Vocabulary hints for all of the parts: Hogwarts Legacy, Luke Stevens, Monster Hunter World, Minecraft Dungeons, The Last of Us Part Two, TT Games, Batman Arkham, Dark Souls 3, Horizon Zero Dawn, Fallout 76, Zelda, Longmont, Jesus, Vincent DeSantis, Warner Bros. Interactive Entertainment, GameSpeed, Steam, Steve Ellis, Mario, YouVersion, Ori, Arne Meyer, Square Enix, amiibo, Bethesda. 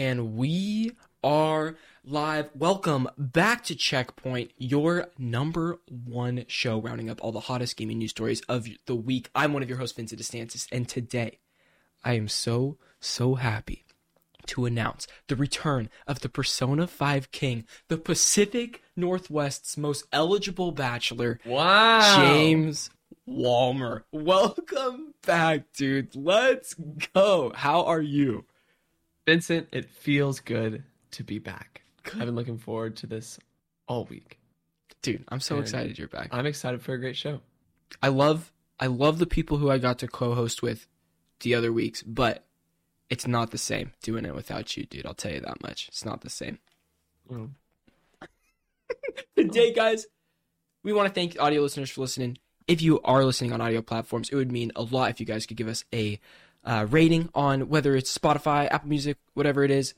And we are live. Welcome back to Checkpoint, your number one show rounding up all the hottest gaming news stories of the week. I'm one of your hosts, Vincent DeSantis, and today I am so happy to announce the return of the Persona 5 King, the Pacific Northwest's most eligible bachelor, James Walmer. Welcome back, dude. Let's go. How are you? Vincent, it feels good to be back. I've been looking forward to this all week. Dude, I'm so excited you're back. I'm excited for a great show. I love the people who I got to co-host with the other weeks, but it's not the same doing it without you, dude. I'll tell you that much. It's not the same. Mm. Today, guys, we want to thank audio listeners for listening. If you are listening on audio platforms, it would mean a lot if you guys could give us a rating on whether it's Spotify, Apple Music, whatever it is,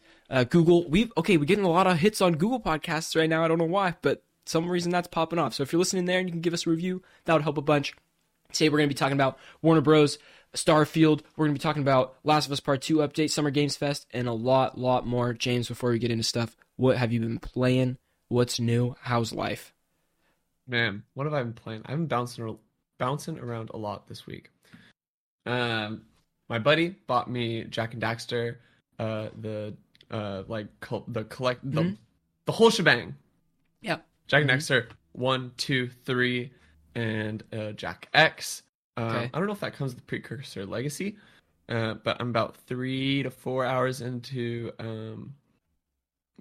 Google. We're getting a lot of hits on Google Podcasts right now. I don't know why, but some reason that's popping off. So if you're listening there and you can give us a review, that would help a bunch. Today we're going to be talking about Warner Bros., Starfield. We're going to be talking about Last of Us Part Two update, Summer Game Fest, and a lot more. James, before we get into stuff, what have you been playing? What's new? How's life? Man, what have I been playing? I've been bouncing around a lot this week. My buddy bought me Jak and Daxter, the whole shebang. Yeah. Jak and Daxter 1, 2, 3, and Jak X. Okay. I don't know if that comes with the Precursor Legacy, but I'm about 3 to 4 hours into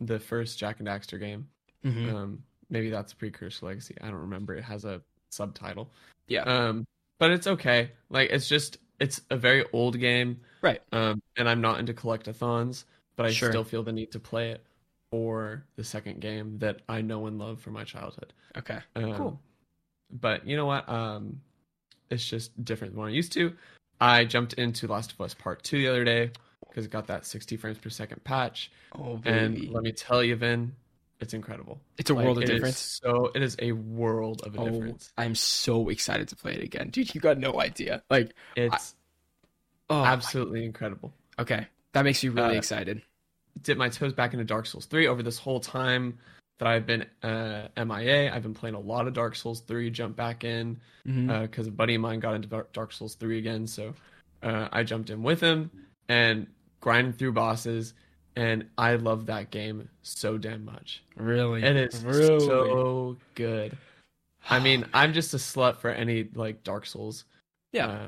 the first Jak and Daxter game. Mm-hmm. Maybe that's Precursor Legacy. I don't remember. It has a subtitle. Yeah. But it's okay. Like, it's a very old game, right? And I'm not into collect-a-thons, but I still feel the need to play it for the second game that I know and love from my childhood. Okay, cool. But you know what? It's just different than what I'm used to. I jumped into Last of Us Part Two the other day because it got that 60 frames per second patch. Oh, baby. And let me tell you, Vin, it's incredible. It's a world of difference. It is a world of difference. I'm so excited to play it again, dude. You got no idea. Like, it's absolutely incredible. Okay, that makes you really excited. Dip my toes back into Dark Souls 3 over this whole time that I've been MIA. I've been playing a lot of Dark Souls 3. Jump back in because a buddy of mine got into Dark Souls 3 again, so I jumped in with him and grinding through bosses. And I love that game so damn much. Really? It is so good. I mean, I'm just a slut for any, like, Dark Souls. Yeah.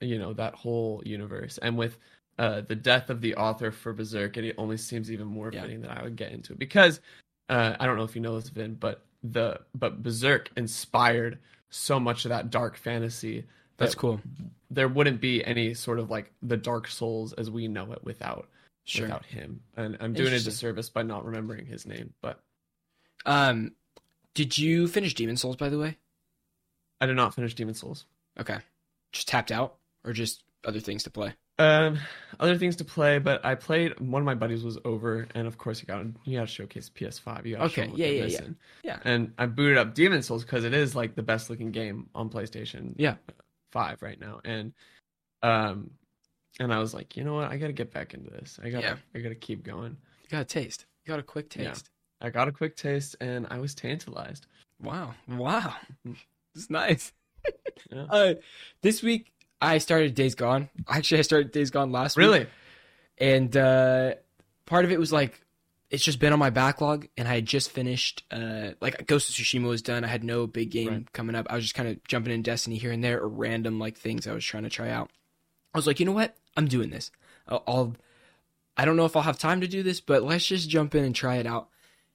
You know, that whole universe. And with the death of the author for Berserk, it only seems even more fitting that I would get into it. Because, I don't know if you know this, Vin, but Berserk inspired so much of that dark fantasy. That's cool. There wouldn't be any sort of, like, the Dark Souls as we know it without him, and I'm doing a disservice by not remembering his name. But did you finish Demon's Souls, by the way? I did not finish Demon's Souls. Okay, just tapped out, or just other things to play? Other things to play, but I played. One of my buddies was over, and of course you got to showcase PS5. You got yeah. And I booted up Demon's Souls because it is like the best looking game on PlayStation 5 right now, And I was like, you know what? I got to get back into this. I got to keep going. You got a taste. You got a quick taste. Yeah. I got a quick taste, and I was tantalized. Wow. It's nice. Yeah. This week, I started Days Gone. Actually, I started Days Gone last week. Really? And part of it was like, it's just been on my backlog, and I had just finished. Ghost of Tsushima was done. I had no big game coming up. I was just kind of jumping in Destiny here and there, or random like things I was trying to try out. I was like, you know what? I'm doing this. I don't know if I'll have time to do this, but let's just jump in and try it out.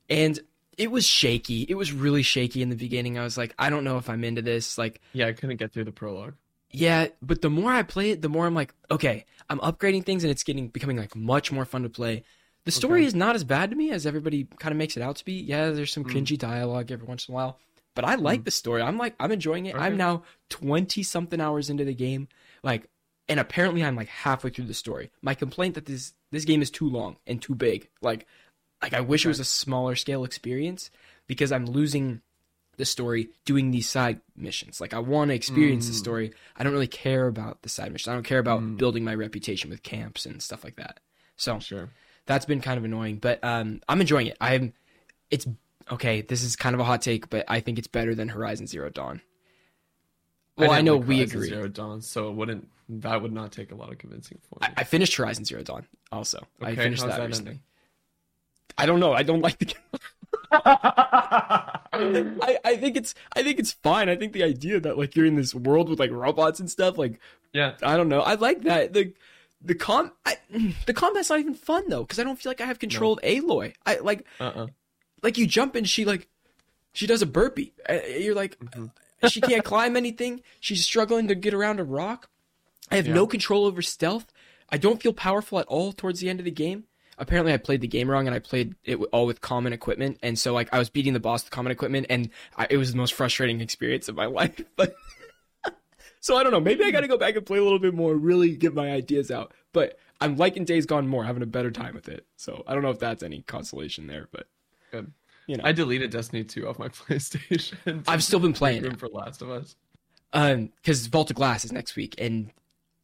And it was shaky. It was really shaky in the beginning. I was like, I don't know if I'm into this. Like, yeah, I couldn't get through the prologue. Yeah, but the more I play it, the more I'm like, okay, I'm upgrading things, and it's becoming like much more fun to play. The story is not as bad to me as everybody kind of makes it out to be. Yeah, there's some cringy dialogue every once in a while, but I like the story. I'm like, I'm enjoying it. Okay. I'm now 20-something hours into the game. Like. And apparently I'm like halfway through the story. My complaint that this game is too long and too big. Like I wish it was a smaller scale experience because I'm losing the story doing these side missions. Like I want to experience the story. I don't really care about the side missions. I don't care about building my reputation with camps and stuff like that. So that's been kind of annoying, but I'm enjoying it. It's okay. This is kind of a hot take, but I think it's better than Horizon Zero Dawn. Well, I know we agree. Zero Dawn, so that would not take a lot of convincing for me. I finished Horizon Zero Dawn also. Okay, I finished that recently. Ending? I don't know. I don't like the game. I think it's fine. I think the idea that like you're in this world with like robots and stuff, like, yeah, I don't know. I like that. The combat's not even fun though, because I don't feel like I have control of Aloy. I like like you jump and she does a burpee. You're like she can't climb anything. She's struggling to get around a rock. I have no control over stealth. I don't feel powerful at all towards the end of the game. Apparently I played the game wrong and I played it all with common equipment. And so like I was beating the boss with common equipment and it was the most frustrating experience of my life. But so I don't know, maybe I got to go back and play a little bit more, really get my ideas out, but I'm liking Days Gone more, having a better time with it. So I don't know if that's any consolation there, but good. You know, I deleted Destiny 2 off my PlayStation. I've still been playing it for Last of Us. Cause Vault of Glass is next week and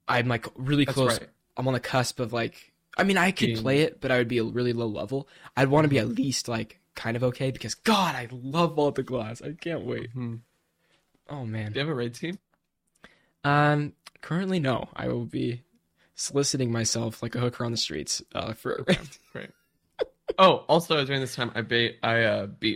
I'm like really close. Right. I'm on the cusp of like, I mean, I could play it, but I would be a really low level. I'd want to be at least like kind of okay because God, I love Vault of Glass. I can't wait. Mm-hmm. Oh man. Do you have a raid team? Currently no. I will be soliciting myself like a hooker on the streets for a raid. Great. Oh, also during this time, I beat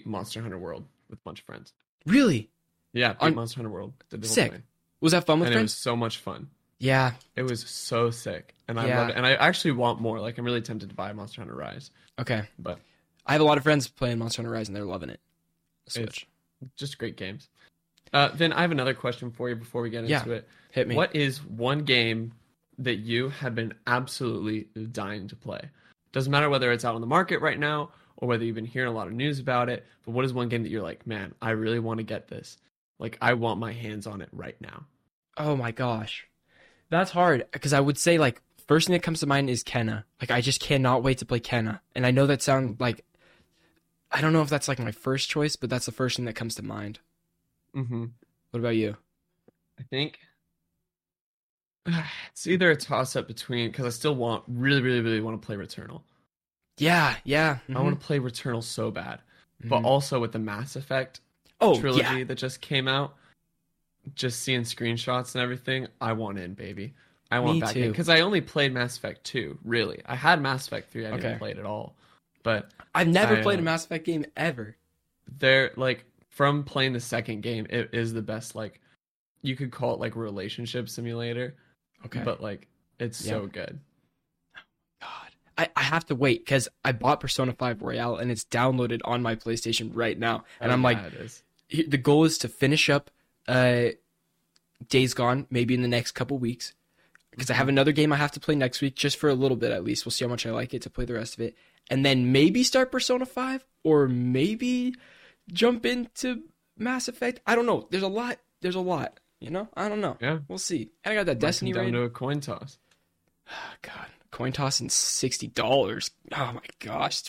Monster Hunter World with a bunch of friends. Really? Yeah, Monster Hunter World. Did the whole sick. Thing. Was that fun with friends? It was so much fun. Yeah. It was so sick, and I loved it. And I actually want more. Like, I'm really tempted to buy Monster Hunter Rise. Okay. But I have a lot of friends playing Monster Hunter Rise, and they're loving it. Switch. It's just great games. Then I have another question for you before we get into it. Hit me. What is one game that you have been absolutely dying to play? Doesn't matter whether it's out on the market right now or whether you've been hearing a lot of news about it, but what is one game that you're like, man, I really want to get this. Like, I want my hands on it right now. Oh my gosh. That's hard because I would say like first thing that comes to mind is Kena. Like, I just cannot wait to play Kena. And I know that sounds like, I don't know if that's like my first choice, but that's the first thing that comes to mind. Mm-hmm. What about you? I think it's either a toss-up between, because I still really want to play Returnal. Yeah. Mm-hmm. I want to play Returnal so bad. Mm-hmm. But also with the Mass Effect trilogy that just came out, just seeing screenshots and everything, I want in, baby. I want back in. Because I only played Mass Effect 2, really. I had Mass Effect 3. I didn't play it at all. But I've never played a Mass Effect game ever. They're, like, from playing the second game, it is the best, like, you could call it, like, relationship simulator. Okay. But, like, it's so good. God. I have to wait because I bought Persona 5 Royale and it's downloaded on my PlayStation right now. And I'm like, the goal is to finish up Days Gone maybe in the next couple weeks because I have another game I have to play next week just for a little bit at least. We'll see how much I like it to play the rest of it. And then maybe start Persona 5 or maybe jump into Mass Effect. I don't know. There's a lot. You know, I don't know. Yeah, we'll see. And I got that Destiny down to a coin toss. Oh, God, coin toss and $60. Oh my gosh,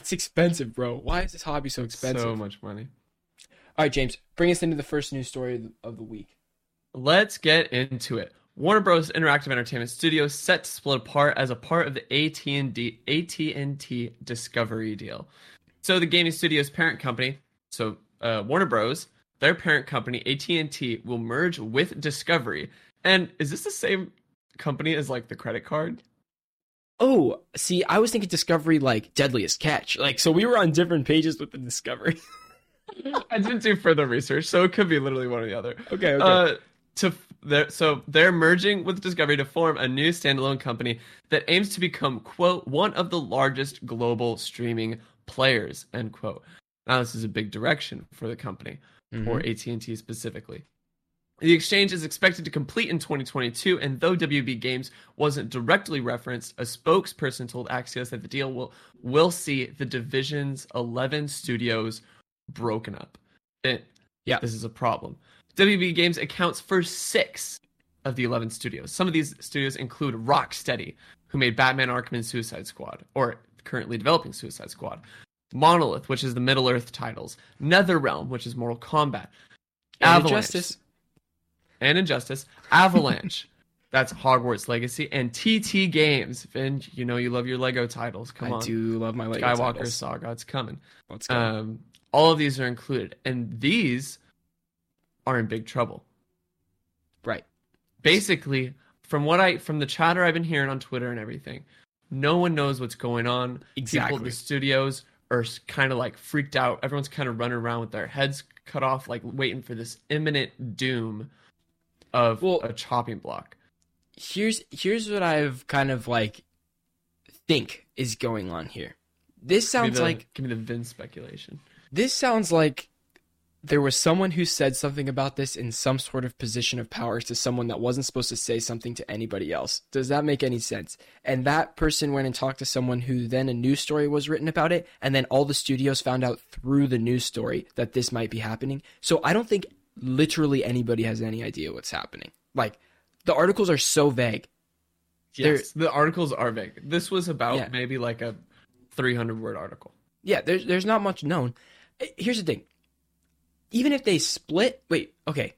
it's expensive, bro. Why is this hobby so expensive? So much money. All right, James, bring us into the first news story of the week. Let's get into it. Warner Bros. Interactive Entertainment Studios set to split apart as a part of the AT&T Discovery deal. So the gaming studio's parent company, Warner Bros. Their parent company, AT&T, will merge with Discovery. And is this the same company as, like, the credit card? Oh, see, I was thinking Discovery, like, Deadliest Catch. Like, so we were on different pages with the Discovery. I didn't do further research, so it could be literally one or the other. Okay. So they're merging with Discovery to form a new standalone company that aims to become, quote, one of the largest global streaming players, end quote. Now, this is a big direction for the company. Or AT&T specifically. The exchange is expected to complete in 2022, and though WB Games wasn't directly referenced, a spokesperson told Axios that the deal will see the division's 11 studios broken up. This is a problem. WB Games accounts for 6 of the 11 studios. Some of these studios include Rocksteady, who made Batman Arkham and Suicide Squad, or currently developing Suicide Squad. Monolith, which is the Middle-earth titles. Netherrealm, which is Mortal Kombat. Avalanche. And Injustice. That's Hogwarts Legacy. And TT Games. Vin, you know you love your Lego titles. Come on. I do love my Lego titles. Skywalker Saga. It's coming. Let's go. All of these are included. And these are in big trouble. Right. Basically, from the chatter I've been hearing on Twitter and everything, no one knows what's going on. Exactly. People at the studios are kind of like freaked out. Everyone's kind of running around with their heads cut off, like waiting for this imminent doom of a chopping block. Here's what I've kind of like think is going on here. This sounds give me the Vin speculation. This sounds like there was someone who said something about this in some sort of position of power to someone that wasn't supposed to say something to anybody else. Does that make any sense? And that person went and talked to someone who then a news story was written about it, and then all the studios found out through the news story that this might be happening. So I don't think literally anybody has any idea what's happening. Like, the articles are so vague. Yes, the articles are vague. This was about maybe like a 300-word article. Yeah, there's not much known. Here's the thing. Even if they split... Wait, okay.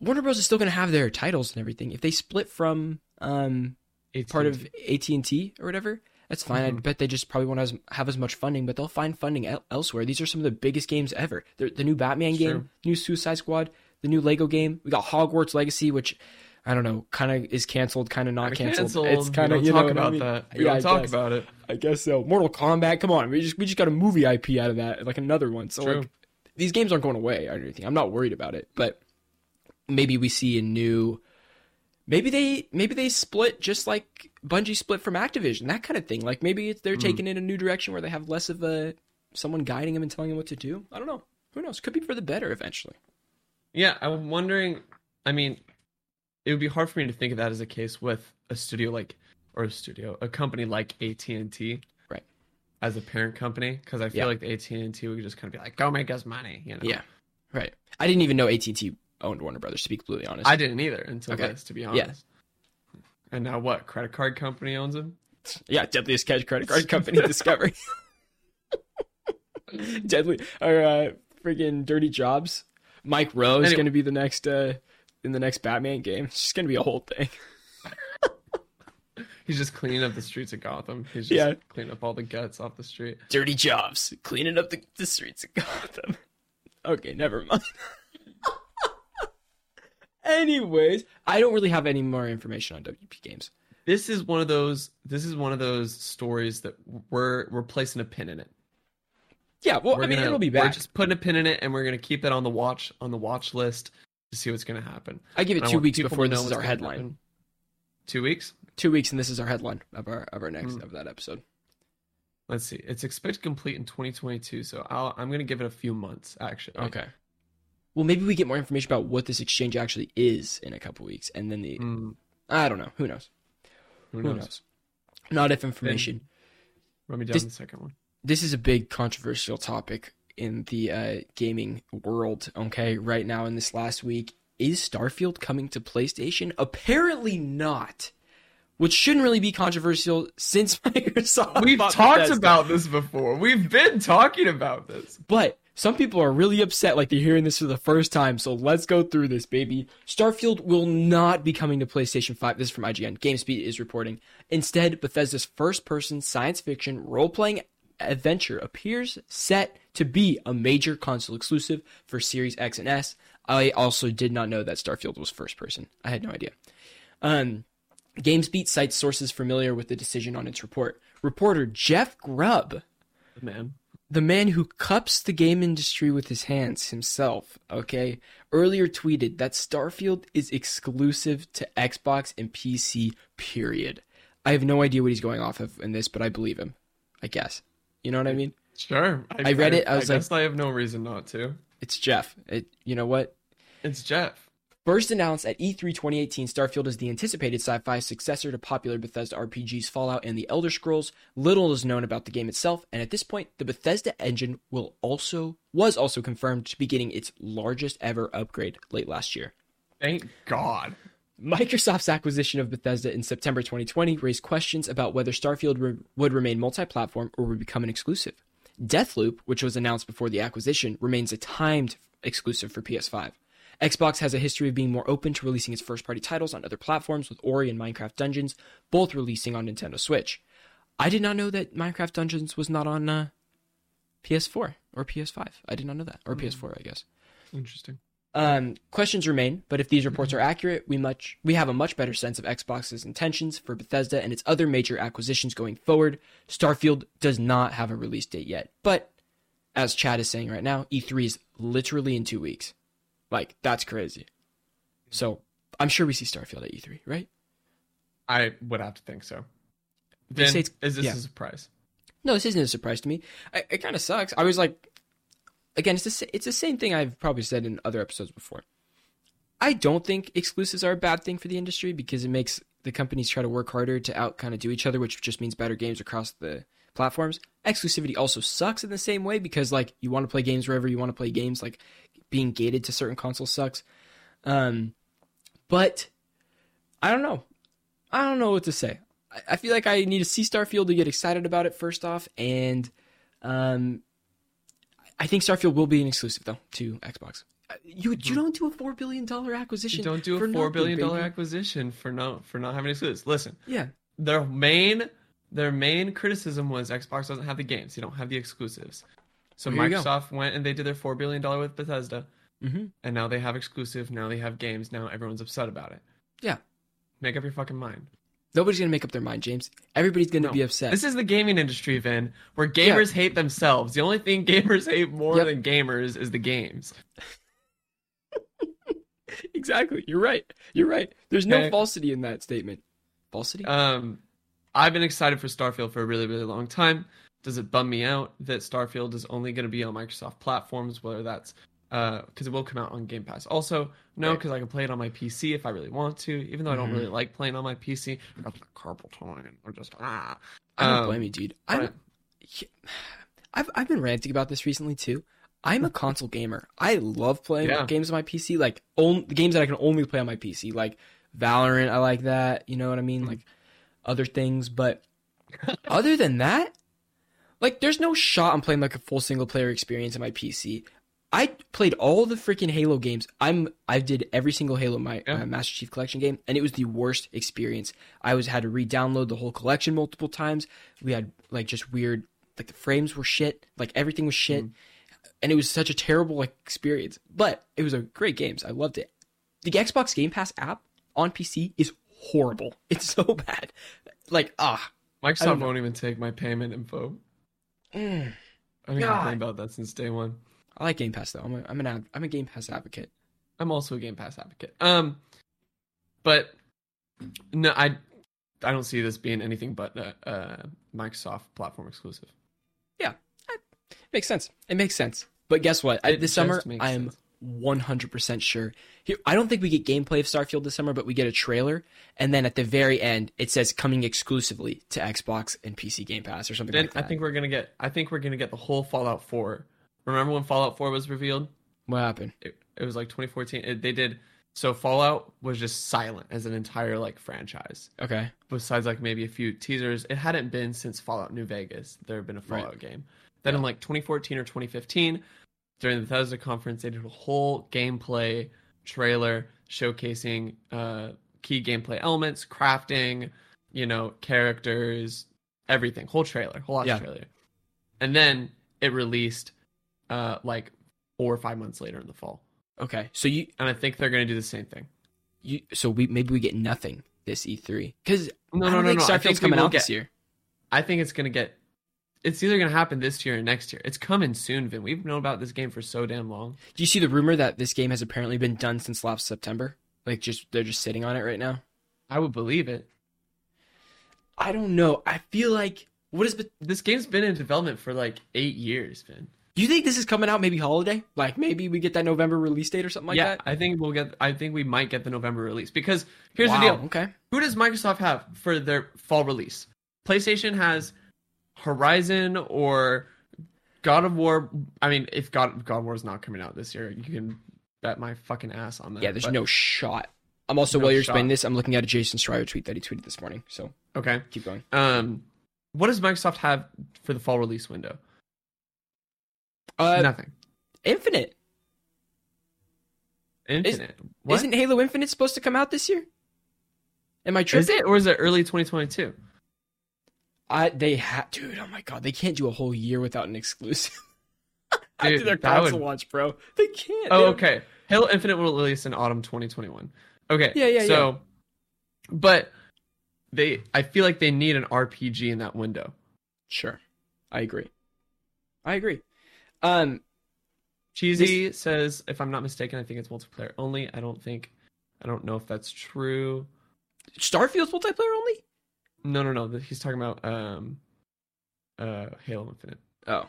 Warner Bros. Is still going to have their titles and everything. If they split from part of AT&T or whatever, that's fine. Mm-hmm. I bet they just probably won't have as much funding, but they'll find funding elsewhere. These are some of the biggest games ever. The new Batman game, new Suicide Squad, the new Lego game. We got Hogwarts Legacy, which... I don't know, kind of is canceled, kind of not canceled. It's kind of, you know, we don't talk about it. I guess so. Mortal Kombat, come on. We just got a movie IP out of that, like another one. So like, these games aren't going away or anything. I'm not worried about it, but maybe we see a new, maybe they split just like Bungie split from Activision, that kind of thing. Like maybe they're taking in a new direction where they have less of someone guiding them and telling them what to do. I don't know. Who knows? Could be for the better eventually. Yeah. I'm wondering, I mean, it would be hard for me to think of that as a case with a company like AT&T, right, as a parent company, because I feel like the AT&T would just kind of be like, go make us money, you know? Yeah, right. I didn't even know AT&T owned Warner Brothers, to be completely honest. I didn't either until this, to be honest. Yeah. And now what? Credit card company owns them? Yeah, Deadliest Catch credit card company, Discovery. Deadly or freaking Dirty Jobs. Mike Rowe is going to be the next. In the next Batman game, it's just gonna be a whole thing. He's just cleaning up the streets of Gotham. He's just cleaning up all the guts off the street. Dirty Jobs, cleaning up the streets of Gotham. Okay, never mind. Anyways, I don't really have any more information on WP Games. This is one of those stories that we're placing a pin in it. Yeah, well, it'll be back. We're just putting a pin in it, and we're gonna keep it on the watch list. To see what's going to happen. I give it 2 weeks before this is our headline. Happen. 2 weeks? 2 weeks, and this is our headline of that episode. Let's see. It's expected to complete in 2022, so I'm going to give it a few months, actually. Okay. Well, maybe we get more information about what this exchange actually is in a couple weeks, and then I don't know. Who knows? Who knows? Not if information. Run me down the second one. This is a big controversial topic in the gaming world, okay, right now in this last week. Is Starfield coming to PlayStation? Apparently not, which shouldn't really be controversial since Microsoft. We've talked about this before. We've been talking about this. But some people are really upset, like they're hearing this for the first time, so let's go through this, baby. Starfield will not be coming to PlayStation 5. This is from IGN. GameSpeed is reporting. Instead, Bethesda's first-person science fiction role-playing adventure appears set to be a major console exclusive for Series X and S. I also did not know that Starfield was first person. I had no idea. GamesBeat cites sources familiar with the decision on its report. Reporter Jeff Grubb, the man who cups the game industry with his hands himself, okay, earlier tweeted that Starfield is exclusive to Xbox and PC, period. I have no idea what he's going off of in this, but I believe him, I guess. You know what I mean? Sure. I read it. I was like, I guess I have no reason not to. It's Jeff. You know what? It's Jeff. First announced at E3 2018, Starfield is the anticipated sci-fi successor to popular Bethesda RPGs Fallout and The Elder Scrolls. Little is known about the game itself, and at this point, the Bethesda engine was also confirmed to be getting its largest ever upgrade late last year. Thank God. Microsoft's acquisition of Bethesda in September 2020 raised questions about whether Starfield would remain multi-platform or would become an exclusive. Deathloop, which was announced before the acquisition, remains a timed exclusive for PS5. Xbox has a history of being more open to releasing its first-party titles on other platforms, with Ori and Minecraft Dungeons both releasing on Nintendo Switch. I did not know that Minecraft Dungeons was not on PS4 or PS5. I did not know that. Or PS4, I guess. Interesting. Questions remain, but if these reports are accurate, we have a much better sense of Xbox's intentions for Bethesda and its other major acquisitions going forward. Starfield does not have a release date yet, but as Chad is saying right now, E3 is literally in 2 weeks. Like, that's crazy. So I'm sure we see Starfield at E3, right? I would have to think so. Then, is this a surprise? No, this isn't a surprise to me. It kind of sucks. I was like... Again, it's the same thing I've probably said in other episodes before. I don't think exclusives are a bad thing for the industry because it makes the companies try to work harder to out kind of do each other, which just means better games across the platforms. Exclusivity also sucks in the same way because, like, you want to play games wherever you want to play games. Like, being gated to certain consoles sucks. But I don't know. I don't know what to say. I feel like I need to see Starfield to get excited about it first off, and... I think Starfield will be an exclusive, though, to Xbox. You don't do a $4 billion acquisition. You don't do a $4 billion acquisition for not having exclusives. Listen, their main criticism was Xbox doesn't have the games. They don't have the exclusives. So Microsoft went and they did their $4 billion with Bethesda, and now they have exclusive. Now they have games. Now everyone's upset about it. Yeah. Make up your fucking mind. Nobody's going to make up their mind, James. Everybody's going to be upset. This is the gaming industry, Vin, where gamers hate themselves. The only thing gamers hate more than gamers is the games. Exactly. You're right. There's no falsity in that statement. Falsity? I've been excited for Starfield for a really, really long time. Does it bum me out that Starfield is only going to be on Microsoft platforms, whether that's because it will come out on Game Pass. Also, no, because I can play it on my PC if I really want to, even though I don't really like playing on my PC. That's like carpal time. Or just, I don't blame you, dude. I've been ranting about this recently, too. I'm a console gamer. I love playing games on my PC, like games that I can only play on my PC, like Valorant, I like that, you know what I mean? Like, other things, but other than that, like, there's no shot I'm playing, like, a full single-player experience on my PC. I played all the freaking Halo games. I did every single Halo Master Chief Collection game, and it was the worst experience. I had to re-download the whole collection multiple times. We had, like, just weird, like, the frames were shit, like, everything was shit, and it was such a terrible, like, experience. But it was a great game. I loved it. The Xbox Game Pass app on PC is horrible. It's so bad. Like, Microsoft won't even take my payment info. I've been complaining about that since day one. I like Game Pass, though. I'm a Game Pass advocate. I'm also a Game Pass advocate. But no, I don't see this being anything but a Microsoft platform exclusive. Yeah, it makes sense. But guess what? This summer, I am 100% sure. I don't think we get gameplay of Starfield this summer, but we get a trailer, and then at the very end, it says coming exclusively to Xbox and PC Game Pass or something like that. I think we're gonna get the whole Fallout 4. Remember when Fallout 4 was revealed? What happened? It was like 2014. Fallout was just silent as an entire, like, franchise. Okay. Besides, like, maybe a few teasers. It hadn't been since Fallout New Vegas. There had been a Fallout game. Then in, like, 2014 or 2015, during the Bethesda conference, they did a whole gameplay trailer showcasing key gameplay elements, crafting, you know, characters, everything. Whole trailer. And then it released... like 4 or 5 months later in the fall. Okay, so I think they're going to do the same thing. Maybe we get nothing this E3 because no. Starfield's coming out this year. I think it's either going to happen this year or next year. It's coming soon, Vin. We've known about this game for so damn long. Do you see the rumor that this game has apparently been done since last September? Like, they're just sitting on it right now. I would believe it. I don't know. I feel like this game's been in development for like 8 years, Vin. You think this is coming out maybe holiday? Like, maybe we get that November release date or something like that? Yeah, I think we might get the November release. Because here's the deal. Okay. Who does Microsoft have for their fall release? PlayStation has Horizon or God of War. I mean, if God of War is not coming out this year, you can bet my fucking ass on that. Yeah, there's no shot. I'm also, while you're explaining this, I'm looking at a Jason Schreier tweet that he tweeted this morning. So, okay. Keep going. What does Microsoft have for the fall release window? Nothing. Infinite. Infinite. Isn't Halo Infinite supposed to come out this year? Am I tripping? Is it, or is it early 2022? Dude, oh my God, they can't do a whole year without an exclusive. Dude, after their console launch, bro. They can't. Oh, okay. Halo Infinite will release in autumn 2021. Okay. Yeah. So, but I feel like they need an RPG in that window. Sure. I agree. Cheesy says, if I'm not mistaken, I think it's multiplayer only. I don't know if that's true. Starfield's multiplayer only? No. He's talking about Halo Infinite. Oh.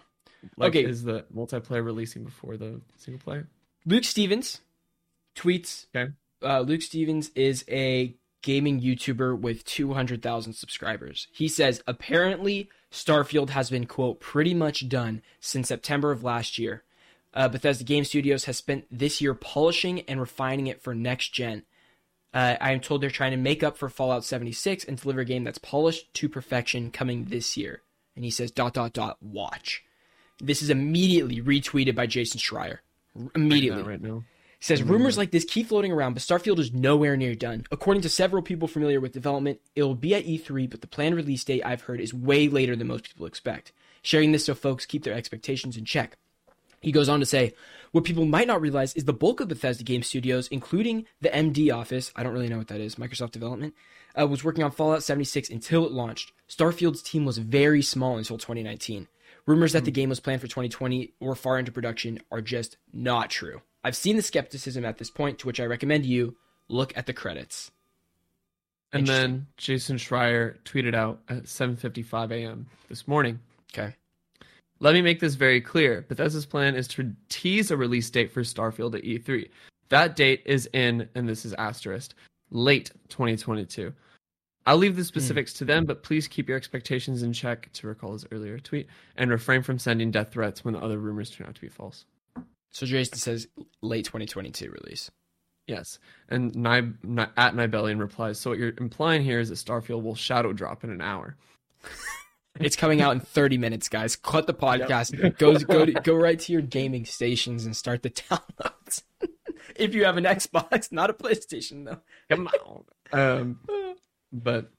Like, okay. Is the multiplayer releasing before the single player? Luke Stevens tweets. Okay. Luke Stevens is a gaming YouTuber with 200,000 subscribers. He says, apparently Starfield has been, quote, pretty much done since September of last year. Bethesda Game Studios has spent this year polishing and refining it for next gen. I am told they're trying to make up for Fallout 76 and deliver a game that's polished to perfection coming this year. And he says, ... watch. This is immediately retweeted by Jason Schreier. Immediately. Right now. It says, rumors like this keep floating around, but Starfield is nowhere near done. According to several people familiar with development, it will be at E3, but the planned release date I've heard is way later than most people expect. Sharing this so folks keep their expectations in check. He goes on to say, what people might not realize is the bulk of Bethesda Game Studios, including the MD office, I don't really know what that is, Microsoft Development, was working on Fallout 76 until it launched. Starfield's team was very small until 2019. Rumors that the game was planned for 2020 or far into production are just not true. I've seen the skepticism at this point, to which I recommend you look at the credits. And then Jason Schreier tweeted out at 7:55 a.m. this morning. Okay. Let me make this very clear. Bethesda's plan is to tease a release date for Starfield at E3. That date is in, and this is asterisk, late 2022. I'll leave the specifics to them, but please keep your expectations in check, to recall his earlier tweet, and refrain from sending death threats when the other rumors turn out to be false. So Jason says late 2022 release. Yes. And at Nibelian replies, so what you're implying here is that Starfield will shadow drop in an hour. It's coming out in 30 minutes, guys. Cut the podcast. Yep. Go right to your gaming stations and start the downloads. If you have an Xbox, not a PlayStation, though. Come on. But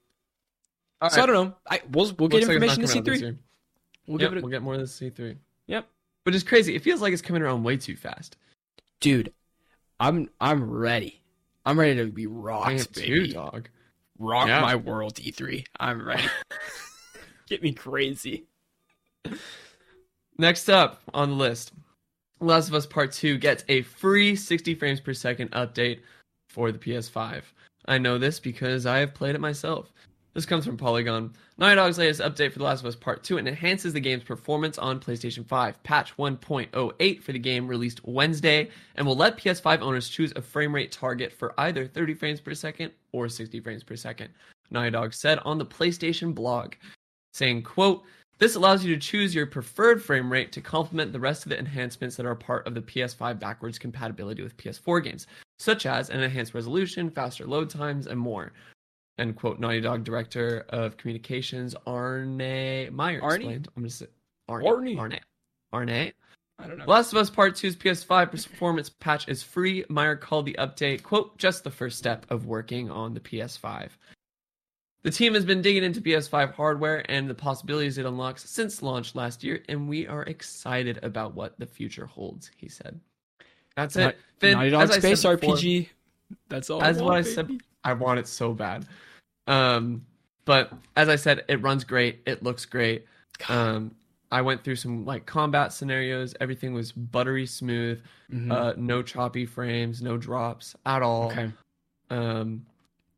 right. So I don't know. We'll get information to C3. We'll get more of this C3. Yep. Which is crazy. It feels like it's coming around way too fast. Dude, I'm ready. I'm ready to be rocked, baby. Dog. Rock my world, E3. I'm ready. Get me crazy. Next up on the list, Last of Us Part Two gets a free 60 frames per second update for the PS5. I know this because I have played it myself. This comes from Polygon. Naughty Dog's latest update for The Last of Us Part 2 and enhances the game's performance on PlayStation 5. Patch 1.08 for the game released Wednesday and will let PS5 owners choose a frame rate target for either 30 frames per second or 60 frames per second. Naughty Dog said on the PlayStation blog, saying, quote, this allows you to choose your preferred frame rate to complement the rest of the enhancements that are part of the PS5 backwards compatibility with PS4 games, such as an enhanced resolution, faster load times, and more. End quote. Naughty Dog Director of Communications Arne Meyer explained. I'm going to say Arne. I don't know. Last of Us Part 2's PS5 performance patch is free. Meyer called the update, quote, just the first step of working on the PS5. The team has been digging into PS5 hardware and the possibilities it unlocks since launch last year, and we are excited about what the future holds, he said. That's it. Finn, Naughty Dog Space RPG. That's all. That's what I said. I want it so bad. But as I said, it runs great. It looks great. I went through some like combat scenarios. Everything was buttery smooth. Mm-hmm. No choppy frames, no drops at all. Okay.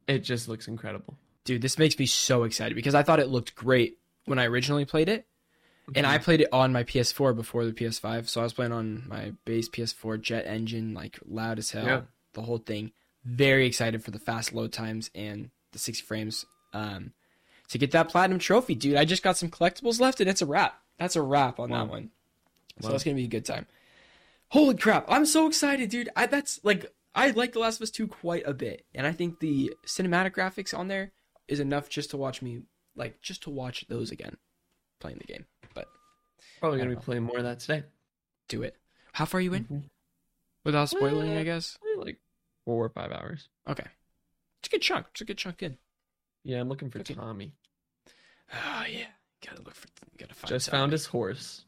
It just looks incredible. Dude, this makes me so excited because I thought it looked great when I originally played it. Mm-hmm. And I played it on my PS4 before the PS5. So I was playing on my base PS4 jet engine, like loud as hell, the whole thing. Very excited for the fast load times and the 60 frames to get that platinum trophy, dude. I just got some collectibles left and it's a wrap. That's a wrap on that one. Wow. So it's going to be a good time. Holy crap. I'm so excited, dude. I like The Last of Us 2 quite a bit. And I think the cinematic graphics on there is enough just to watch those again playing the game. But probably going to be playing more of that today. Do it. How far are you in? Without spoiling, I guess. Like 4 or 5 hours. Okay. It's a good chunk. It's a good chunk in. Yeah, I'm looking for Tommy. Oh, yeah. Gotta look for... Gotta find Just Tommy. Found his horse.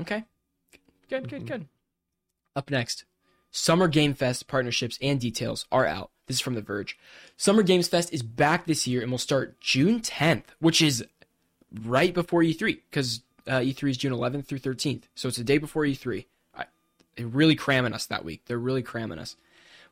Okay. Good, good, good. Up next. Summer Game Fest partnerships and details are out. This is from The Verge. Summer Games Fest is back this year and will start June 10th, which is right before E3, because E3 is June 11th through 13th. So it's the day before E3. They're really cramming us that week. They're really cramming us.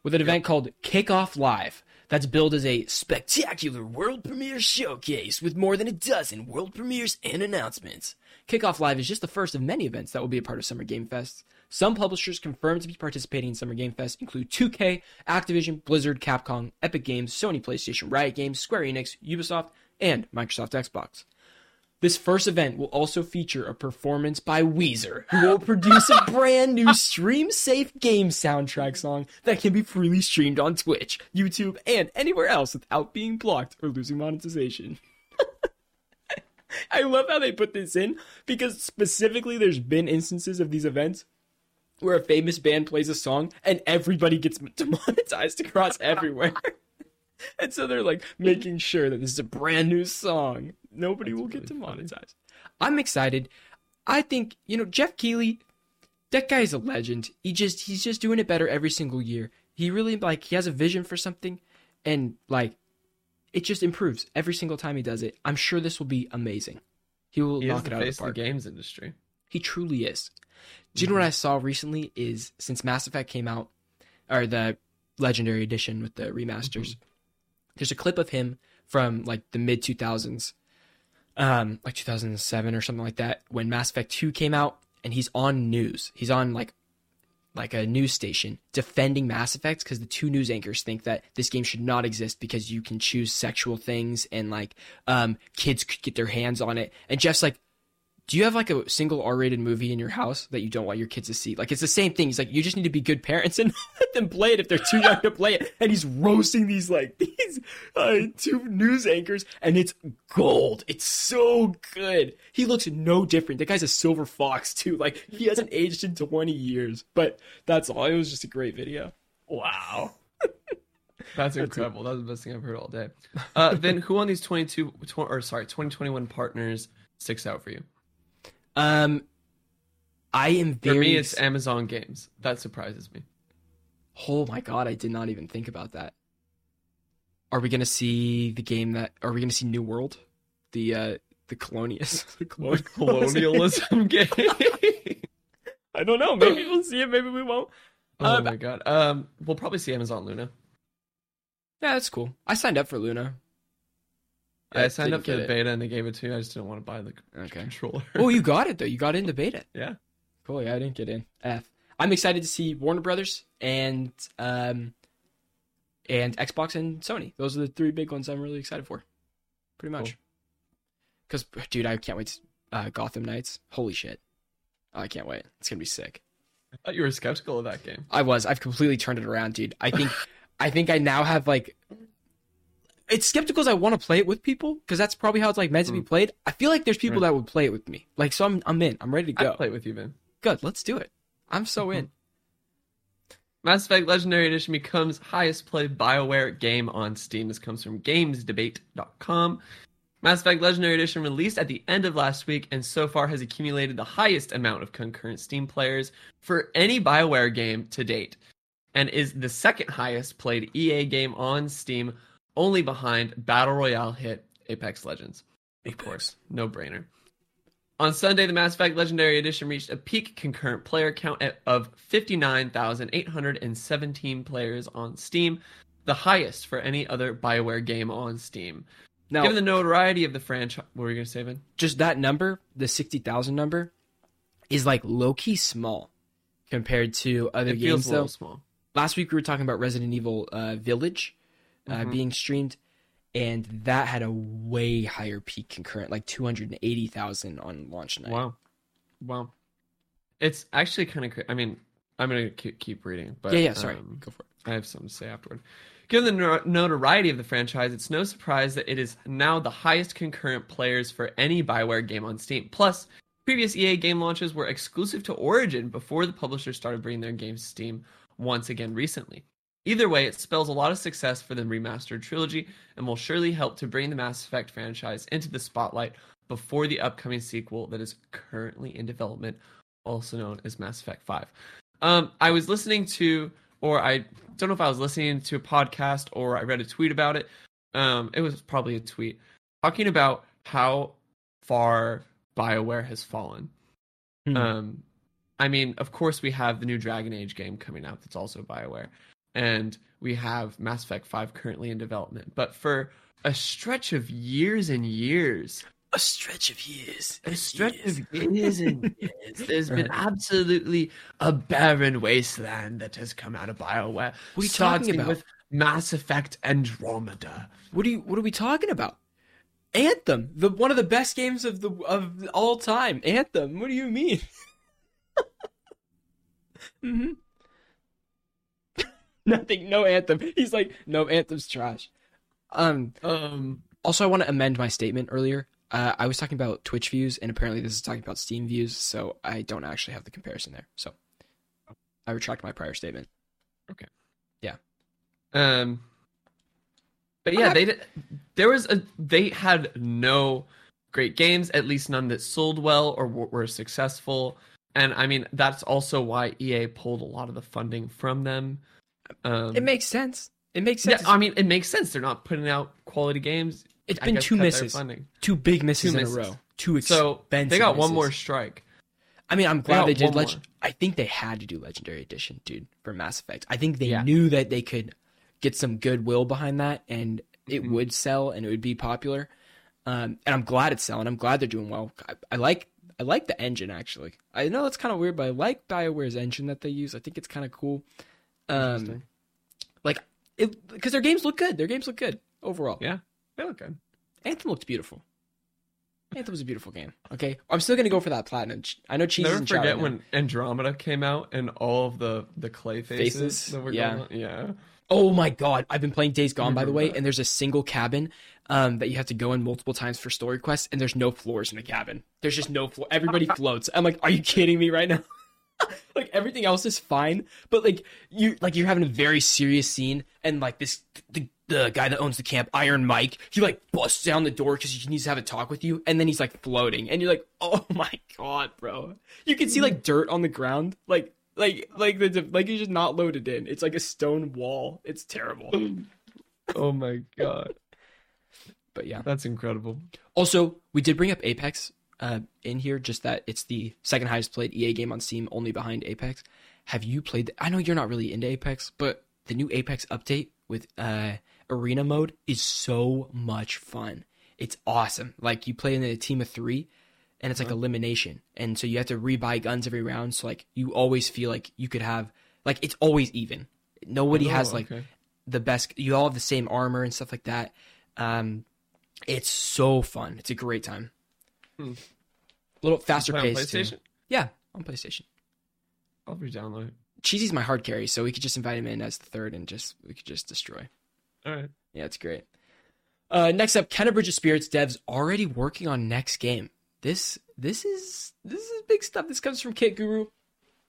With an event called Kickoff Live that's billed as a spectacular world premiere showcase with more than a dozen world premieres and announcements. Kickoff Live is just the first of many events that will be a part of Summer Game Fest. Some publishers confirmed to be participating in Summer Game Fest include 2K, Activision, Blizzard, Capcom, Epic Games, Sony PlayStation, Riot Games, Square Enix, Ubisoft, and Microsoft Xbox. This first event will also feature a performance by Weezer, who will produce a brand new stream-safe game soundtrack song that can be freely streamed on Twitch, YouTube, and anywhere else without being blocked or losing monetization. I love how they put this in, because specifically there's been instances of these events where a famous band plays a song and everybody gets demonetized across everywhere. And so they're like making sure that this is a brand new song. Nobody That's will really get demonetized. Funny. I'm excited. I think, you know, Jeff Keighley, that guy is a legend. He's just doing it better every single year. He really he has a vision for something, and it just improves every single time he does it. I'm sure this will be amazing. He will knock it out of the park. He is the face of the games industry. He truly is. Do you know what I saw recently is, since Mass Effect came out, or the Legendary Edition with the remasters, there's a clip of him from the mid 2000s, 2007 or something like that, when Mass Effect 2 came out, and he's on news. He's on like a news station defending Mass Effect because the two news anchors think that this game should not exist because you can choose sexual things and kids could get their hands on it. And Jeff's like, do you have a single R-rated movie in your house that you don't want your kids to see? It's the same thing. He's like, you just need to be good parents and let them play it if they're too young to play it. And he's roasting these two news anchors, and it's gold. It's so good. He looks no different. The guy's a silver fox too. He hasn't aged in 20 years, but that's all. It was just a great video. Wow. That's incredible. That's the best thing I've heard all day. Then who on these 2021 partners sticks out for you? I am very... For me, it's Amazon Games. That surprises me. Oh my God, I did not even think about that. Are we going to see the game that... Are we going to see New World? The colonialism game? I don't know. Maybe we'll see it. Maybe we won't. Oh my God. We'll probably see Amazon Luna. Yeah, that's cool. I signed up for Luna. I signed up for the beta and they gave it to me. I just didn't want to buy the controller. Oh, you got it though. You got into beta. Yeah. Cool. Yeah, I didn't get in. I'm excited to see Warner Brothers and Xbox and Sony. Those are the three big ones I'm really excited for. Pretty much. Because, cool. Dude, I can't wait to Gotham Knights. Holy shit. Oh, I can't wait. It's going to be sick. I thought you were skeptical of that game. I was. I've completely turned it around, dude. I think I now have It's skeptical as I want to play it with people, because that's probably how it's meant to be played. I feel like there's people that would play it with me. So I'm in. I'm ready to go. I'll play it with you, man. Good. Let's do it. I'm so in. Mass Effect Legendary Edition becomes highest played BioWare game on Steam. This comes from GamesDebate.com. Mass Effect Legendary Edition released at the end of last week and so far has accumulated the highest amount of concurrent Steam players for any BioWare game to date, and is the second highest played EA game on Steam, only behind Battle Royale hit Apex Legends. Of course, no brainer. On Sunday, the Mass Effect Legendary Edition reached a peak concurrent player count of 59,817 players on Steam, the highest for any other BioWare game on Steam. Now, given the notoriety of the franchise... What were you going to say, Vin? Just that number, the 60,000 number, is low-key small compared to other games. It feels a little small. Last week, we were talking about Resident Evil Village, being streamed, and that had a way higher peak concurrent, 280,000 on launch night. Wow. It's actually kind of crazy. I mean, I'm going to keep reading, but yeah, sorry. Go for it. I have something to say afterward. Given the notoriety of the franchise, it's no surprise that it is now the highest concurrent players for any BioWare game on Steam. Plus, previous EA game launches were exclusive to Origin before the publisher started bringing their games to Steam once again recently. Either way, it spells a lot of success for the remastered trilogy and will surely help to bring the Mass Effect franchise into the spotlight before the upcoming sequel that is currently in development, also known as Mass Effect 5. I was listening to, or I don't know if I was listening to a podcast or I read a tweet about it. It was probably a tweet talking about how far BioWare has fallen. I mean, of course, we have the new Dragon Age game coming out that's also BioWare, and we have Mass Effect 5 currently in development. But for a stretch of years and years, there's been absolutely a barren wasteland that has come out of BioWare. What are you talking about? With Mass Effect Andromeda. What are we talking about? Anthem, the one of the best games of all time. Anthem. What do you mean? Nothing. No Anthem. He's like, no, Anthem's trash. Also, I want to amend my statement earlier. I was talking about Twitch views, and apparently this is talking about Steam views, so I don't actually have the comparison there. So I retract my prior statement. Okay. Yeah. But yeah, they had no great games, at least none that sold well or were successful. And I mean, that's also why EA pulled a lot of the funding from them. It makes sense. Yeah, I mean, it makes sense. They're not putting out quality games. It's been two big misses in a row. So they got one more strike. I mean, I'm glad they did. I think they had to do Legendary Edition, dude, for Mass Effect. I think they knew that they could get some goodwill behind that, and it would sell, and it would be popular. And I'm glad it's selling. I'm glad they're doing well. I like the engine, actually. I know that's kind of weird, but I like BioWare's engine that they use. I think it's kind of cool. Because their games look good. Their games look good overall. Yeah, they look good. Anthem looked beautiful. Anthem was a beautiful game. Okay, I'm still gonna go for that platinum. I know cheese. Never forget when Andromeda came out and all of the clay faces that were going on. Yeah. Oh my God! I've been playing Days Gone, by the way, and there's a single cabin that you have to go in multiple times for story quests, and there's no floors in the cabin. There's just no floor. Everybody floats. I'm like, are you kidding me right now? Like everything else is fine, but like you're having a very serious scene, and like this the guy that owns the camp, Iron Mike, he like busts down the door because he needs to have a talk with you, and then he's like floating, and you're like, oh my God, bro! You can see like dirt on the ground, like it's just not loaded in. It's like a stone wall. It's terrible. Oh my God. But yeah, that's incredible. Also, we did bring up Apex in here, just that it's the second highest played EA game on Steam, only behind Apex. Have you played I know you're not really into Apex, but the new Apex update with arena mode is so much fun. It's awesome. Like you play in a team of 3, and it's like elimination. And so you have to rebuy guns every round. So like you always feel like you could have, like it's always even. Nobody has the best, you all have the same armor and stuff like that. It's so fun. It's a great time. A little faster pace too. Yeah, on PlayStation. I'll redownload it. Cheesy's my hard carry, so we could just invite him in as the third and we could just destroy. All right. Yeah, it's great. Next up, Kena: Bridge of Spirits devs already working on next game. This is big stuff. This comes from Kit Guru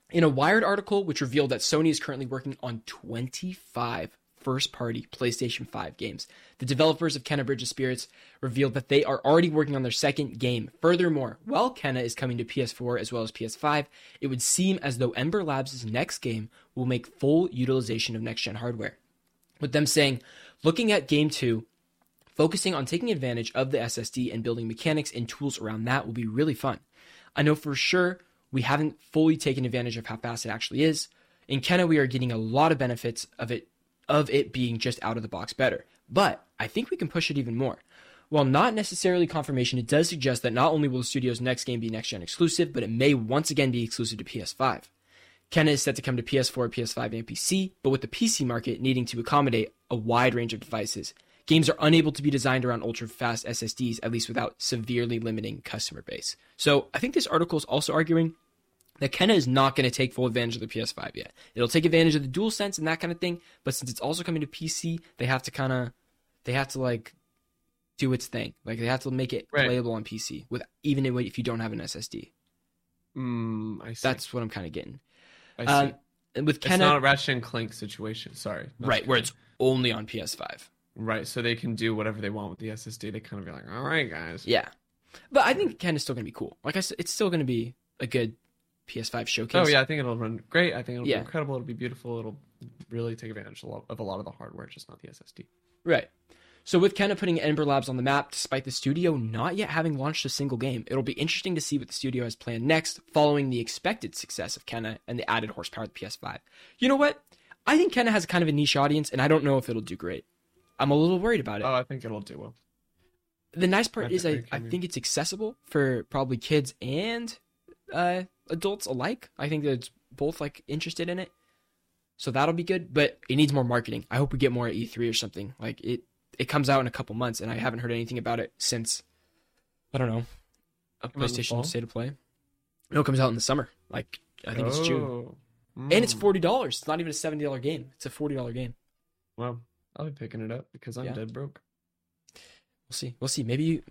in a Wired article, which revealed that Sony is currently working on 25 first-party PlayStation 5 games. The developers of Kena: Bridge of Spirits revealed that they are already working on their second game. Furthermore, while Kena is coming to PS4 as well as PS5, it would seem as though Ember Labs' next game will make full utilization of next-gen hardware. With them saying, looking at Game 2, focusing on taking advantage of the SSD and building mechanics and tools around that will be really fun. I know for sure we haven't fully taken advantage of how fast it actually is. In Kena, we are getting a lot of benefits of it being just out of the box better. But I think we can push it even more. While not necessarily confirmation, it does suggest that not only will the studio's next game be next-gen exclusive, but it may once again be exclusive to PS5. Kena is set to come to PS4, PS5, and PC, but with the PC market needing to accommodate a wide range of devices, games are unable to be designed around ultra-fast SSDs, at least without severely limiting customer base. So I think this article is also arguing that Kena is not going to take full advantage of the PS5 yet. It'll take advantage of the DualSense and that kind of thing, but since it's also coming to PC, they have to do its thing. Like they have to make it playable on PC, even if you don't have an SSD. I see. That's what I'm kind of getting. I see. with Kena, it's not a Ratchet and Clank situation. Sorry. Right, where it's only on PS5. Right, so they can do whatever they want with the SSD. They kind of be like, all right, guys. Yeah. But I think Kena's still going to be cool. Like I said, it's still going to be a good PS5 showcase. Oh, yeah, I think it'll run great. I think it'll be incredible. It'll be beautiful. It'll really take advantage of a lot of the hardware, just not the SSD. Right. So with Kena putting Ember Labs on the map, despite the studio not yet having launched a single game, it'll be interesting to see what the studio has planned next following the expected success of Kena and the added horsepower of the PS5. You know what? I think Kena has kind of a niche audience, and I don't know if it'll do great. I'm a little worried about it. Oh, I think it'll do well. The nice part is I think it's accessible for probably kids and adults alike. I think that's both like interested in it. So that'll be good, but it needs more marketing. I hope we get more at E3 or something. Like it comes out in a couple months, and I haven't heard anything about it since, I don't know, a PlayStation State of Play. No, it comes out in the summer. Like, I think it's June. Mm. And it's $40. It's not even a $70 game. It's a $40 game. Well, I'll be picking it up because I'm dead broke. We'll see. We'll see. Maybe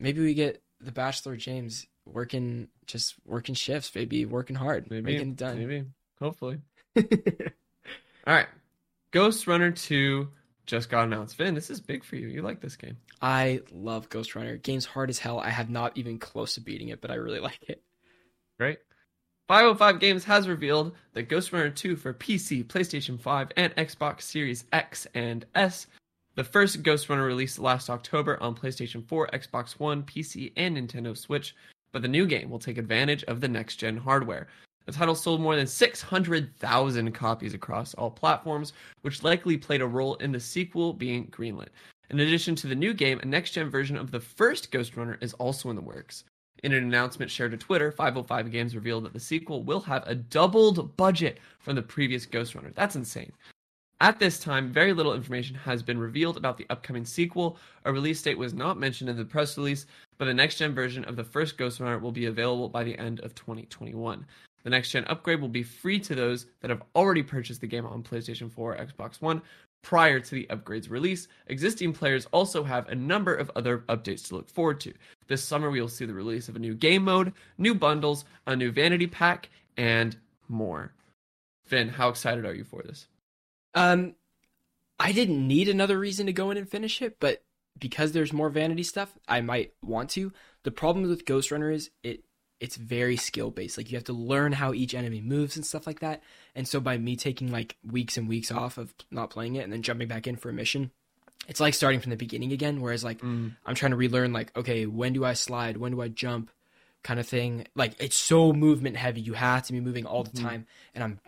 we get the Bachelor James working shifts, maybe working hard. Maybe. Making it done. Maybe. Hopefully. All right. Ghost Runner 2. Just got announced. Vin, this is big for you. You like this game. I love Ghost Runner. Game's hard as hell. I have not even close to beating it, but I really like it. Great. 505 Games has revealed that Ghost Runner 2 for PC, PlayStation 5, and Xbox Series X and S. The first Ghost Runner released last October on PlayStation 4, Xbox One, PC, and Nintendo Switch, but the new game will take advantage of the next-gen hardware. The title sold more than 600,000 copies across all platforms, which likely played a role in the sequel being greenlit. In addition to the new game, a next-gen version of the first Ghost Runner is also in the works. In an announcement shared to Twitter, 505 Games revealed that the sequel will have a doubled budget from the previous Ghost Runner. That's insane. At this time, very little information has been revealed about the upcoming sequel. A release date was not mentioned in the press release, but the next-gen version of the first Ghost Runner will be available by the end of 2021. The next-gen upgrade will be free to those that have already purchased the game on PlayStation 4 or Xbox One prior to the upgrade's release. Existing players also have a number of other updates to look forward to. This summer, we will see the release of a new game mode, new bundles, a new vanity pack, and more. Finn, how excited are you for this? I didn't need another reason to go in and finish it, but because there's more vanity stuff, I might want to. The problem with Ghost Runner is it's very skill-based. Like, you have to learn how each enemy moves and stuff like that. And so by me taking, like, weeks and weeks off of not playing it and then jumping back in for a mission, it's like starting from the beginning again, whereas, like, I'm trying to relearn, like, okay, when do I slide? When do I jump? Kind of thing. Like, it's so movement-heavy. You have to be moving all the time. And I'm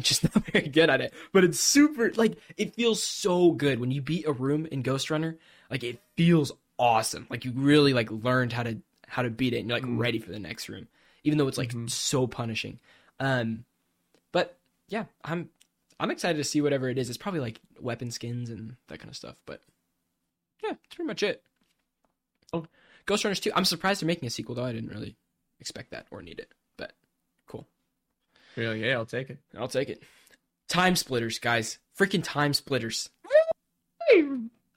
just not very good at it. But it's super, like, it feels so good. When you beat a room in Ghost Runner, like, it feels awesome. Like, you really, like, learned how to beat it, and you're like ready for the next room, even though it's like so punishing. But yeah, I'm excited to see whatever it is. It's probably like weapon skins and that kind of stuff, but yeah, that's pretty much it. Oh, Ghost Runners 2. I'm surprised they're making a sequel though. I didn't really expect that or need it, but cool. Really? Yeah, I'll take it. Time Splitters, guys. Freaking Time Splitters.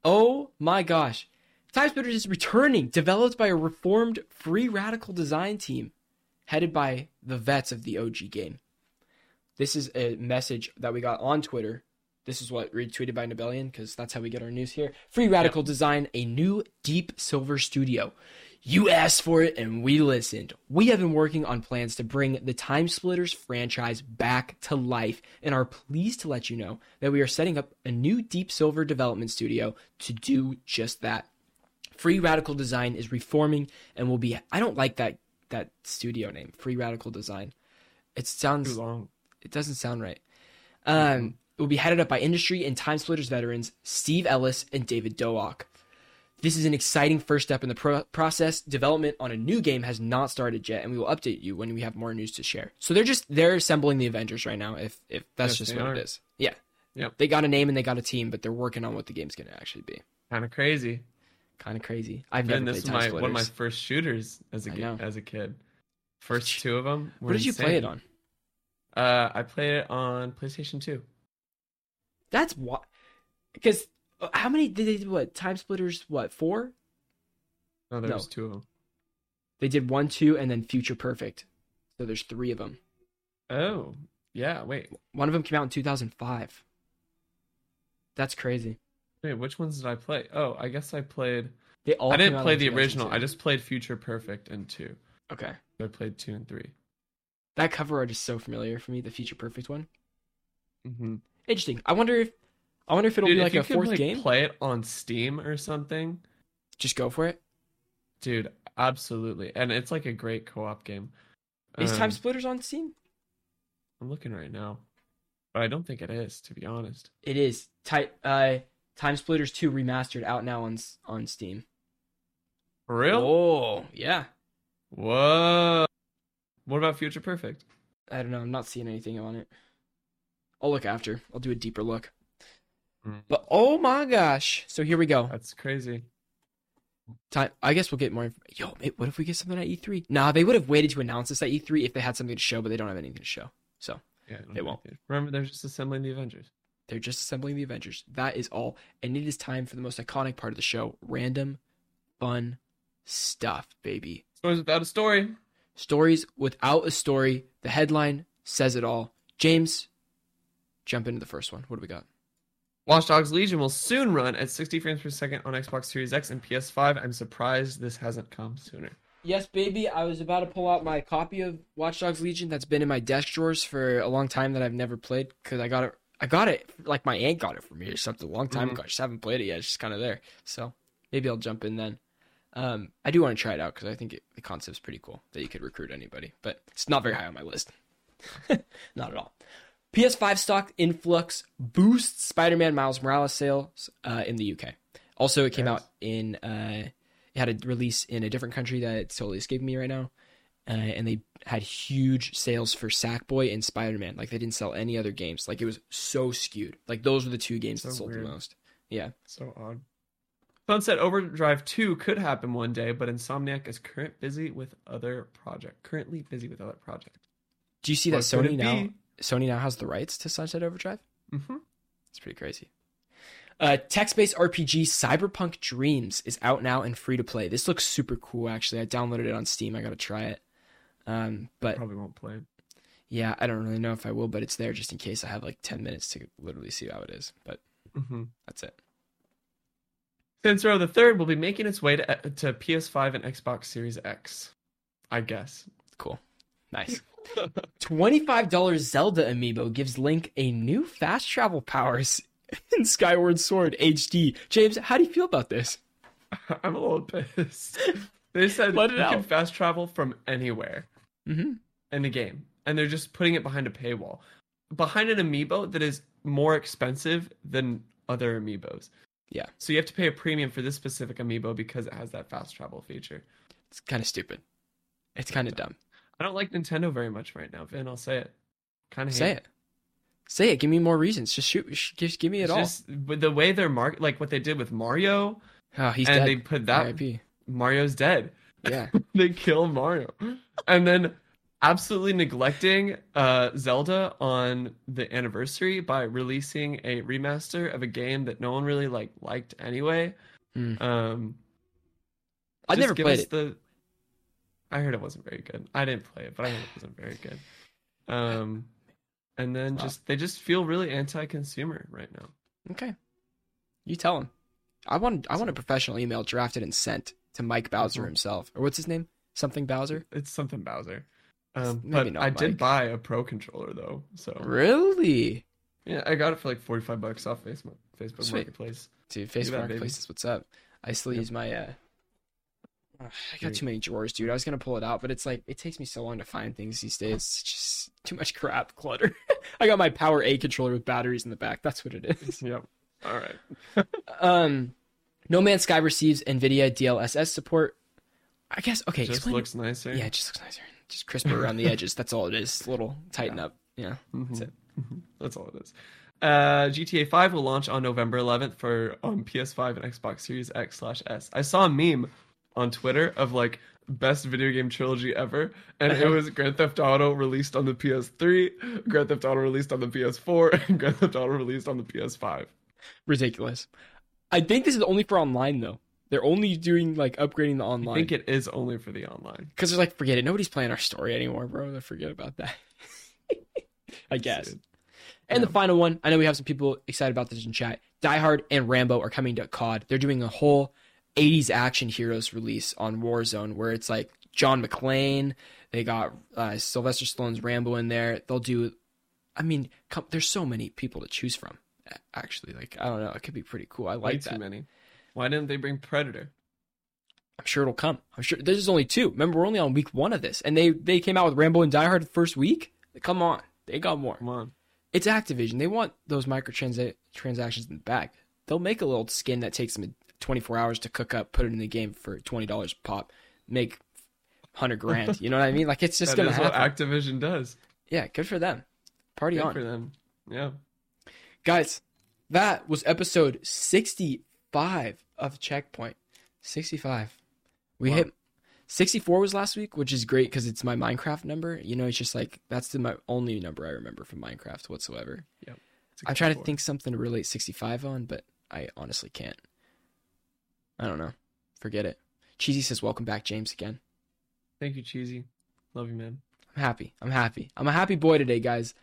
Oh my gosh. Time Splitters is returning, developed by a reformed free radical design team headed by the vets of the OG game. This is a message that we got on Twitter. This is what retweeted by Nebellion, because that's how we get our news here. Free Radical Design, a new Deep Silver studio. You asked for it and we listened. We have been working on plans to bring the Time Splitters franchise back to life and are pleased to let you know that we are setting up a new Deep Silver development studio to do just that. Free Radical Design is reforming and will be... I don't like that studio name, Free Radical Design. It sounds... Too long. It doesn't sound right. It will be headed up by industry and Time Splitters veterans Steve Ellis and David Doak. This is an exciting first step in the process. Development on a new game has not started yet, and we will update you when we have more news to share. So they're assembling the Avengers right now, if that's just what it is. Yeah. Yep. They got a name and they got a team, but they're working on what the game's going to actually be. Kind of crazy. I've never played Time Splitters. One of my first shooters as a kid. First two of them were insane. What did you play it on? I played it on PlayStation 2. That's why. Because how many did they do? What? Time Splitters, what, 4? No, there was 2 of them. They did 1, 2, and then Future Perfect. So there's 3 of them. Oh. Yeah, wait. One of them came out in 2005. That's crazy. Wait, which ones did I play? Oh, I guess I played... They all I didn't play the original. I just played Future Perfect and 2. Okay. I played 2 and 3. That cover art is so familiar for me, the Future Perfect one. Mm-hmm. Interesting. I wonder if it'll be like a fourth game. Play it on Steam or something. Just go for it. Dude, absolutely. And it's like a great co-op game. Is Time Splitters on Steam? I'm looking right now. But I don't think it is, to be honest. It is. Time Splitters 2 Remastered out now on Steam. For real? Oh, yeah. Whoa. What about Future Perfect? I don't know. I'm not seeing anything on it. I'll look after. I'll do a deeper look. But oh my gosh. So here we go. That's crazy. Time. I guess we'll get more. Yo, mate, what if we get something at E3? Nah, they would have waited to announce this at E3 if they had something to show, but they don't have anything to show. So yeah, they won't. Remember, they're just assembling the Avengers. That is all. And it is time for the most iconic part of the show. Random, fun stuff, baby. Stories without a story. Stories without a story. The headline says it all. James, jump into the first one. What do we got? Watch Dogs Legion will soon run at 60 frames per second on Xbox Series X and PS5. I'm surprised this hasn't come sooner. Yes, baby. I was about to pull out my copy of Watch Dogs Legion that's been in my desk drawers for a long time that I've never played because I got it, like my aunt got it for me or something a long time ago. I just haven't played it yet. It's just kind of there. So maybe I'll jump in then. I do want to try it out because I think the concept's pretty cool that you could recruit anybody, but it's not very high on my list. Not at all. PS5 stock influx boosts Spider-Man Miles Morales sales in the UK. Also, it came out in... it had a release in a different country that totally escaped me right now. And they had huge sales for Sackboy and Spider-Man. Like, they didn't sell any other games. Like, it was so skewed. Like, those were the two games that sold the most. Yeah. So odd. Sunset Overdrive 2 could happen one day, but Insomniac is currently busy with other projects. Do you see that Sony now has the rights to Sunset Overdrive? Mm-hmm. It's pretty crazy. Text-based RPG Cyberpunk Dreams is out now and free to play. This looks super cool, actually. I downloaded it on Steam. I got to try it. But I probably won't play it. Yeah, I don't really know if I will, but it's there just in case I have like 10 minutes to literally see how it is. But that's it. Saints Row the Third will be making its way to PS5 and Xbox Series X, I guess. Cool. Nice. $25 Zelda amiibo gives Link a new fast travel powers in Skyward Sword HD. James, how do you feel about this? I'm a little pissed. They said you can fast travel from anywhere in the game, and they're just putting it behind a paywall, behind an amiibo that is more expensive than other amiibos. Yeah. So you have to pay a premium for this specific amiibo because it has that fast travel feature. It's kind of stupid. It's kind of dumb. I don't like Nintendo very much right now, Vin. I'll say it. Kind of hate it. Say it. Give me more reasons. Just shoot. Just give me it all. Just the way they're like what they did with Mario. Oh, he's dead. And they put that. R.I.P. Mario's dead. Yeah. They kill Mario, and then absolutely neglecting Zelda on the anniversary by releasing a remaster of a game that no one really liked anyway. I never played it. I heard it wasn't very good. I didn't play it, but I heard it wasn't very good. And then they just feel really anti-consumer right now. Okay, you tell them. I want a professional email drafted and sent to Mike Bowser himself, or what's his name? Something Bowser. It's something Bowser. Maybe but not I Mike. Did buy a Pro controller though. So really, yeah, I got it for like $45 off Facebook Sweet. Marketplace. Dude, Facebook Marketplace is what's up. I still use my. I got too many drawers, dude. I was going to pull it out, but it's like, it takes me so long to find things these days. It's just too much crap clutter. I got my Power A controller with batteries in the back. That's what it is. Yep. All right. No Man's Sky receives NVIDIA DLSS support. I guess, okay. It just looks nicer. Yeah, it just looks nicer. Just crisper around the edges. That's all it is. It's a little tighten up. Yeah, that's it. That's all it is. GTA 5 will launch on November 11th for PS5 and Xbox Series X/S. I saw a meme on Twitter of like best video game trilogy ever, and it was Grand Theft Auto released on the PS3, Grand Theft Auto released on the PS4, and Grand Theft Auto released on the PS5. Ridiculous. I think this is only for online though. They're only doing like upgrading the online. I think it is only for the online because they're like, forget it, nobody's playing our story anymore, bro. They forget about that. I guess. Dude. And the final one, I know we have some people excited about this in chat. Die Hard and Rambo are coming to COD. They're doing a whole 80s action heroes release on Warzone where it's like John McClane. They got Sylvester Stallone's Rambo in there. They'll do, I mean, there's so many people to choose from. Actually, like, I don't know. It could be pretty cool. I like that. Way too many. Why didn't they bring Predator? I'm sure it'll come. I'm sure there's only two. Remember, we're only on week one of this, and they came out with Rambo and Die Hard the first week. Come on, they got more. Come on, it's Activision. They want those microtransactions in the bag. They'll make a little skin that takes them 24 hours to cook up, put it in the game for $20 pop, make $100,000. You know what I mean? Like it's just gonna happen. What Activision does. Yeah, good for them. Party on. Good for them. Yeah. Guys, that was episode 65 of Checkpoint. 65. We hit 64 was last week, which is great because it's my Minecraft number. You know, it's just like that's my only number I remember from Minecraft whatsoever. Yep. I'm trying to think something to relate 65 on, but I honestly can't. I don't know. Forget it. Cheesy says, "Welcome back, James." Again. Thank you, Cheesy. Love you, man. I'm happy. I'm a happy boy today, guys.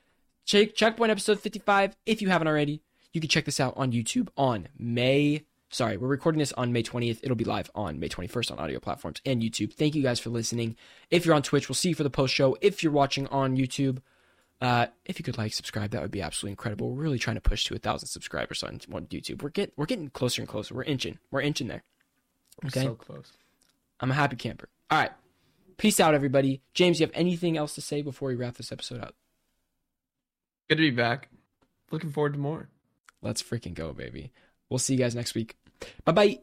Checkpoint episode 55. If you haven't already, you can check this out on YouTube on we're recording this on May 20th. It'll be live on May 21st on audio platforms and YouTube. Thank you guys for listening. If you're on Twitch, we'll see you for the post show. If you're watching on YouTube, if you could like, subscribe, that would be absolutely incredible. We're really trying to push to 1,000 subscribers on YouTube. We're getting closer and closer. We're inching there. Okay? We're so close. I'm a happy camper. All right. Peace out, everybody. James, you have anything else to say before we wrap this episode up? Good to be back. Looking forward to more. Let's freaking go, baby. We'll see you guys next week. Bye-bye.